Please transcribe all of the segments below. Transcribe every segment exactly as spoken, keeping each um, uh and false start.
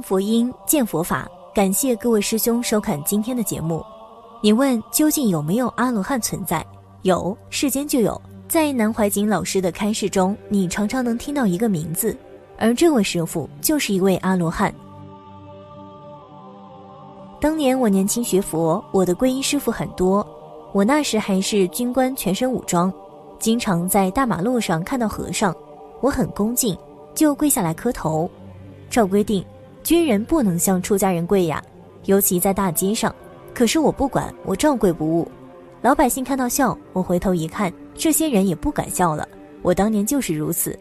闻佛音，见佛法。感谢各位师兄收看今天的节目。你问究竟有没有阿罗汉存在？有，世间就有。在南怀瑾老师的开示中，你常常能听到一个名字，而这位师父就是一位阿罗汉。当年我年轻学佛，我的皈依师父很多。我那时还是军官，全身武装，经常在大马路上看到和尚，我很恭敬，就跪下来磕头。照规定，军人不能向出家人跪呀，尤其在大街上。可是我不管，我照跪不误。老百姓看到笑，我回头一看，这些人也不敢笑了。我当年就是如此。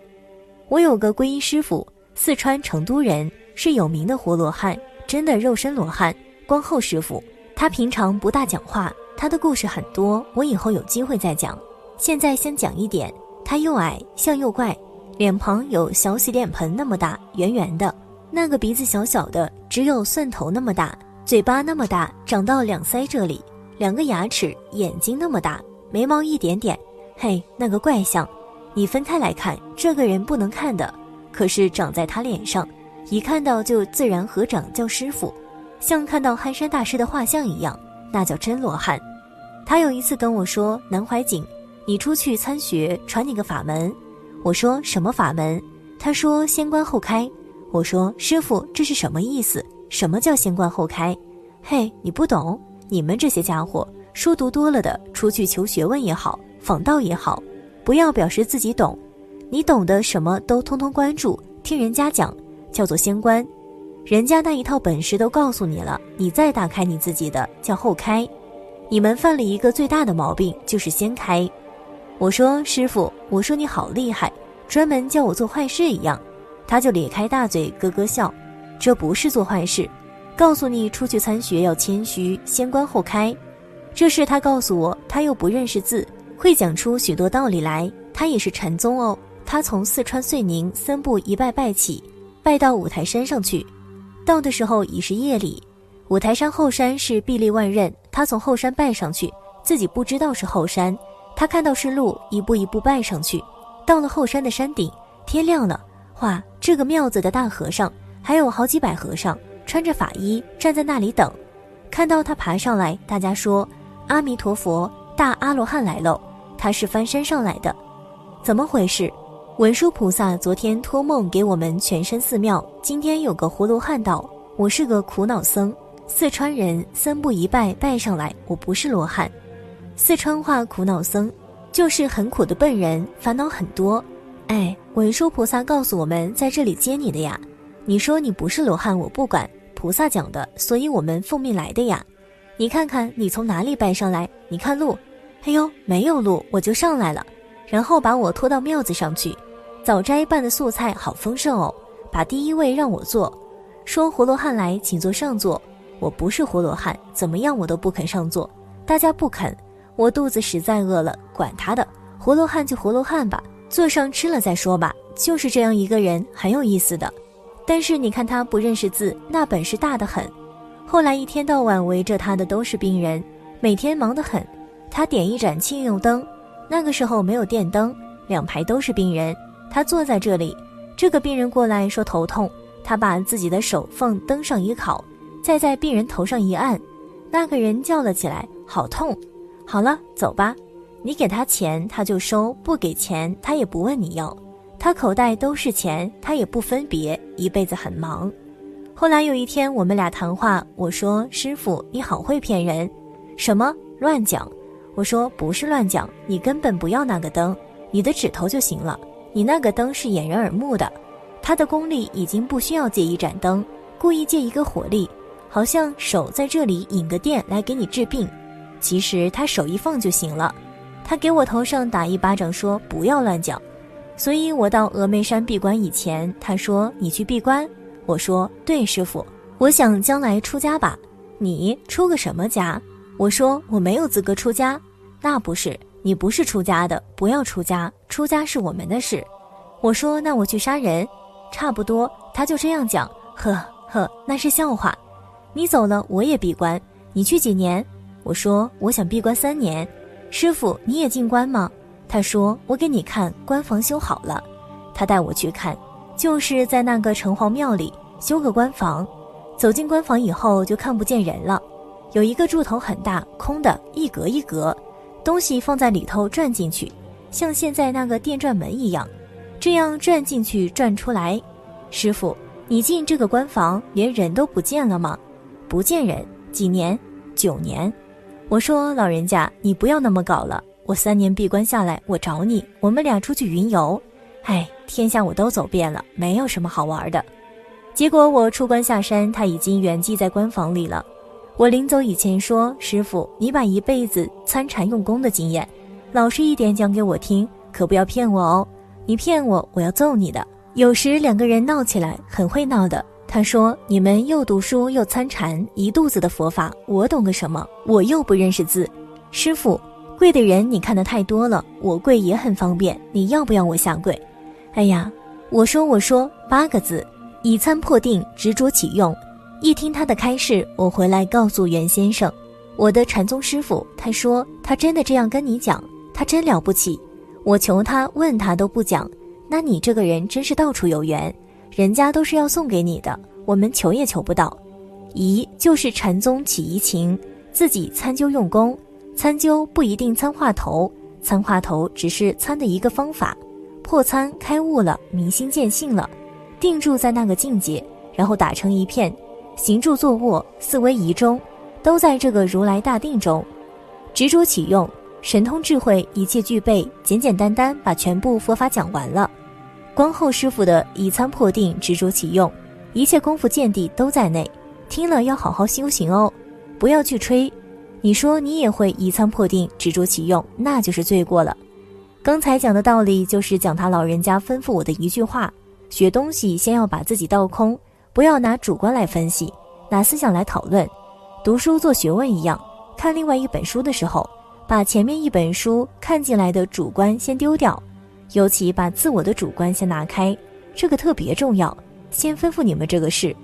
我有个皈依师父，四川成都人，是有名的活罗汉，真的肉身罗汉，光后师父。他平常不大讲话，他的故事很多，我以后有机会再讲。现在先讲一点，他又矮，像又怪，脸庞有小洗脸盆那么大，圆圆的，那个鼻子小小的，只有蒜头那么大，嘴巴那么大，长到两腮这里，两个牙齿，眼睛那么大，眉毛一点点，嘿，那个怪相，你分开来看，这个人不能看的，可是长在他脸上，一看到就自然合掌叫师父，像看到憨山大师的画像一样，那叫真罗汉。他有一次跟我说，南怀瑾，你出去参学，传你个法门。我说什么法门？他说先观后开。我说师父，这是什么意思？什么叫先观后开？嘿，你不懂，你们这些家伙书读多了的，出去求学问也好，访道也好，不要表示自己懂，你懂得什么都通通关注，听人家讲，叫做先观。人家那一套本事都告诉你了，你再打开你自己的，叫后开。你们犯了一个最大的毛病，就是先开。我说师父，我说你好厉害，专门叫我做坏事一样。他就咧开大嘴咯咯笑，这不是做坏事，告诉你出去参学要谦虚，先观后开。这事他告诉我，他又不认识字，会讲出许多道理来。他也是禅宗哦，他从四川遂宁僧部一拜拜起，拜到五台山上去。到的时候已是夜里，五台山后山是壁立万仞，他从后山拜上去，自己不知道是后山。他看到是路，一步一步拜上去，到了后山的山顶，天亮了。哇，这个庙子的大和尚还有好几百和尚穿着法衣站在那里等，看到他爬上来，大家说阿弥陀佛，大阿罗汉来喽，他是翻山上来的。怎么回事？文殊菩萨昨天托梦给我们全身寺庙，今天有个活罗汉道，我是个苦恼僧，四川人，僧不一拜拜上来，我不是罗汉。四川话苦恼僧就是很苦的笨人，烦恼很多。哎，文殊菩萨告诉我们在这里接你的呀，你说你不是罗汉我不管，菩萨讲的，所以我们奉命来的呀。你看看你从哪里拜上来，你看路，哎呦没有路，我就上来了，然后把我拖到庙子上去。早斋办的素菜好丰盛哦，把第一位让我坐，说活罗汉来请坐上座，我不是活罗汉，怎么样我都不肯上座，大家不肯。我肚子实在饿了，管他的，活罗汉就活罗汉吧，坐上吃了再说吧。就是这样一个人，很有意思的。但是你看他不认识字，那本事大得很。后来一天到晚围着他的都是病人，每天忙得很。他点一盏庆用灯，那个时候没有电灯，两排都是病人，他坐在这里。这个病人过来说头痛，他把自己的手放灯上一烤，再在病人头上一按，那个人叫了起来，好痛。好了，走吧，你给他钱他就收，不给钱他也不问你要，他口袋都是钱，他也不分别，一辈子很忙。后来有一天我们俩谈话，我说师父你好会骗人。什么？乱讲。我说不是乱讲，你根本不要那个灯，你的指头就行了，你那个灯是掩人耳目的。他的功力已经不需要借一盏灯，故意借一个火力，好像手在这里引个电来给你治病，其实他手一放就行了。他给我头上打一巴掌说不要乱讲。所以我到峨眉山闭关以前，他说你去闭关，我说对师父，我想将来出家吧。你出个什么家？我说我没有资格出家。那不是，你不是出家的，不要出家，出家是我们的事。我说那我去杀人，差不多。他就这样讲，呵呵，那是笑话。你走了我也闭关，你去几年？我说我想闭关三年。师父你也进关吗？他说我给你看，关房修好了。他带我去看，就是在那个城隍庙里，修个官房。走进官房以后就看不见人了，有一个柱头很大，空的，一格一格，东西放在里头转进去，像现在那个电转门一样，这样转进去转出来。师傅，你进这个官房连人都不见了吗？不见人，几年？九年。我说老人家，你不要那么搞了，我三年闭关下来，我找你，我们俩出去云游。哎，天下我都走遍了，没有什么好玩的。结果我出关下山，他已经圆寂在官房里了。我临走以前说，师傅，你把一辈子参禅用功的经验老实一点讲给我听，可不要骗我哦，你骗我我要揍你的。有时两个人闹起来很会闹的，他说，你们又读书又参禅，一肚子的佛法，我懂个什么？我又不认识字。师傅，跪的人你看得太多了，我跪也很方便，你要不要我下跪？哎呀，我说我说八个字，以参破定，执着启用。一听他的开示，我回来告诉袁先生，我的禅宗师傅，他说他真的这样跟你讲，他真了不起。我求他问他都不讲，那你这个人真是到处有缘，人家都是要送给你的，我们求也求不到。疑就是禅宗起疑情，自己参究用功，参究不一定参话头，参话头只是参的一个方法，破参开悟了，明心见性了，定住在那个境界，然后打成一片，行住坐卧，四维仪中，都在这个如来大定中，执着起用，神通智慧一切具备，简简单单把全部佛法讲完了。光后师傅的以参破定，执着起用，一切功夫见地都在内，听了要好好修行哦，不要去吹。你说你也会以参破定，执着起用，那就是罪过了。刚才讲的道理就是讲他老人家吩咐我的一句话，学东西先要把自己倒空，不要拿主观来分析，拿思想来讨论。读书做学问一样，看另外一本书的时候，把前面一本书看进来的主观先丢掉，尤其把自我的主观先拿开，这个特别重要。先吩咐你们这个事。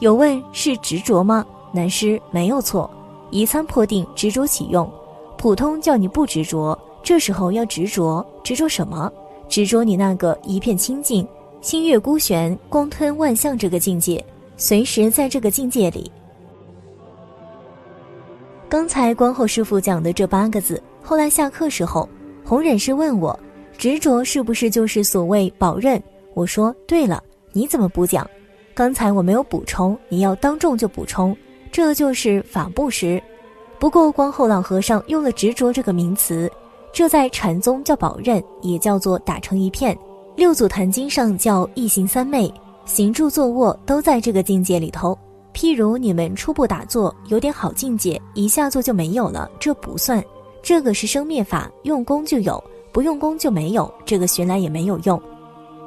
有问是执着吗？南师没有错，以参破定，执着起用。普通叫你不执着，这时候要执着，执着什么？执着你那个一片清净，星月孤悬，光吞万象这个境界，随时在这个境界里。刚才观后师傅讲的这八个字，后来下课时候，弘忍师问我，执着是不是就是所谓保任？我说对了，你怎么不讲？刚才我没有补充，你要当众就补充，这就是法布施。不过观后老和尚用了执着这个名词，这在禅宗叫保任，也叫做打成一片。六祖坛经上叫一行三昧，行住坐卧都在这个境界里头。譬如你们初步打坐，有点好境界，一下坐就没有了，这不算，这个是生灭法，用功就有，不用功就没有，这个学来也没有用。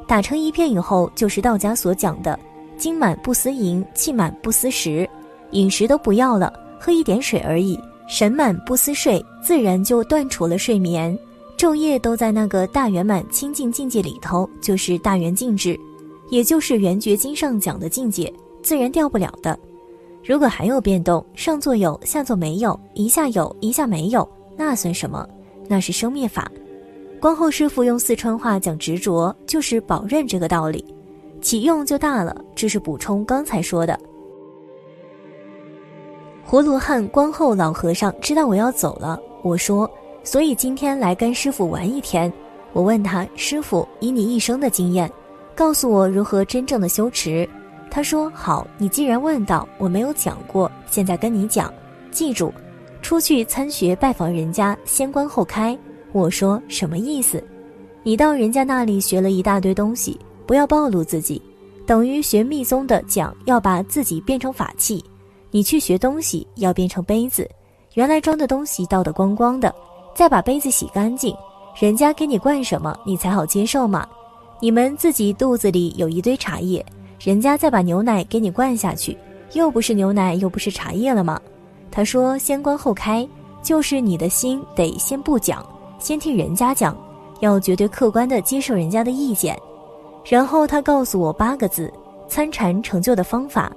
打成一片以后，就是道家所讲的精满不思淫，气满不思食，饮食都不要了，喝一点水而已，神满不思睡，自然就断除了睡眠，昼夜都在那个大圆满清净境界里头，就是大圆净智，也就是圆觉经上讲的境界，自然掉不了的。如果还有变动，上座有，下座没有，一下有，一下没有，那算什么？那是生灭法。光后师父用四川话讲执着，就是保任这个道理，启用就大了。这是补充刚才说的。活罗汉光后老和尚知道我要走了，我说所以今天来跟师傅玩一天。我问他，师傅，以你一生的经验，告诉我如何真正的修持。他说，好，你既然问到，我没有讲过，现在跟你讲，记住，出去参学拜访人家，先观后开。我说什么意思？你到人家那里学了一大堆东西，不要暴露自己，等于学密宗的讲要把自己变成法器，你去学东西要变成杯子，原来装的东西倒得光光的，再把杯子洗干净，人家给你灌什么你才好接受嘛。你们自己肚子里有一堆茶叶，人家再把牛奶给你灌下去，又不是牛奶又不是茶叶了吗？他说先观后开，就是你的心得先不讲，先听人家讲，要绝对客观地接受人家的意见。然后他告诉我八个字，参禅成就的方法，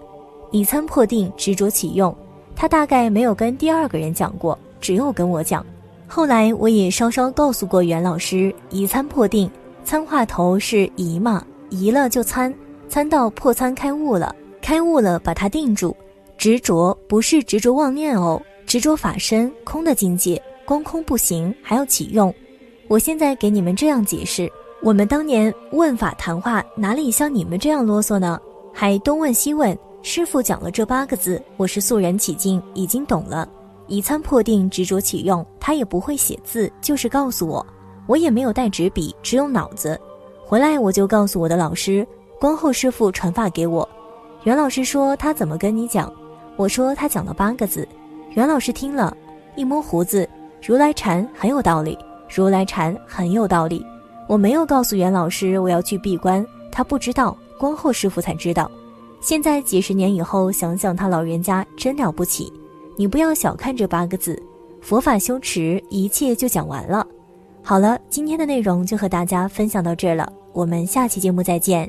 以参破定，执着起用。他大概没有跟第二个人讲过，只有跟我讲。后来我也稍稍告诉过袁老师，以参破定，参话头是移嘛，移了就参，参到破参开悟了，开悟了把它定住。执着不是执着妄念哦，执着法身空的境界，光空不行，还要起用。我现在给你们这样解释，我们当年问法谈话哪里像你们这样啰嗦呢？还东问西问，师父讲了这八个字，我是素人起敬，已经懂了。一参破定执着起用，他也不会写字，就是告诉我，我也没有带纸笔，只有脑子。回来我就告诉我的老师，光后师父传法给我。袁老师说他怎么跟你讲？我说他讲了八个字。袁老师听了，一摸胡子，如来禅很有道理，如来禅很有道理。我没有告诉袁老师我要去闭关，他不知道，光后师父才知道。现在几十年以后想想他老人家真了不起。你不要小看这八个字，佛法修持一切就讲完了。好了，今天的内容就和大家分享到这儿了，我们下期节目再见。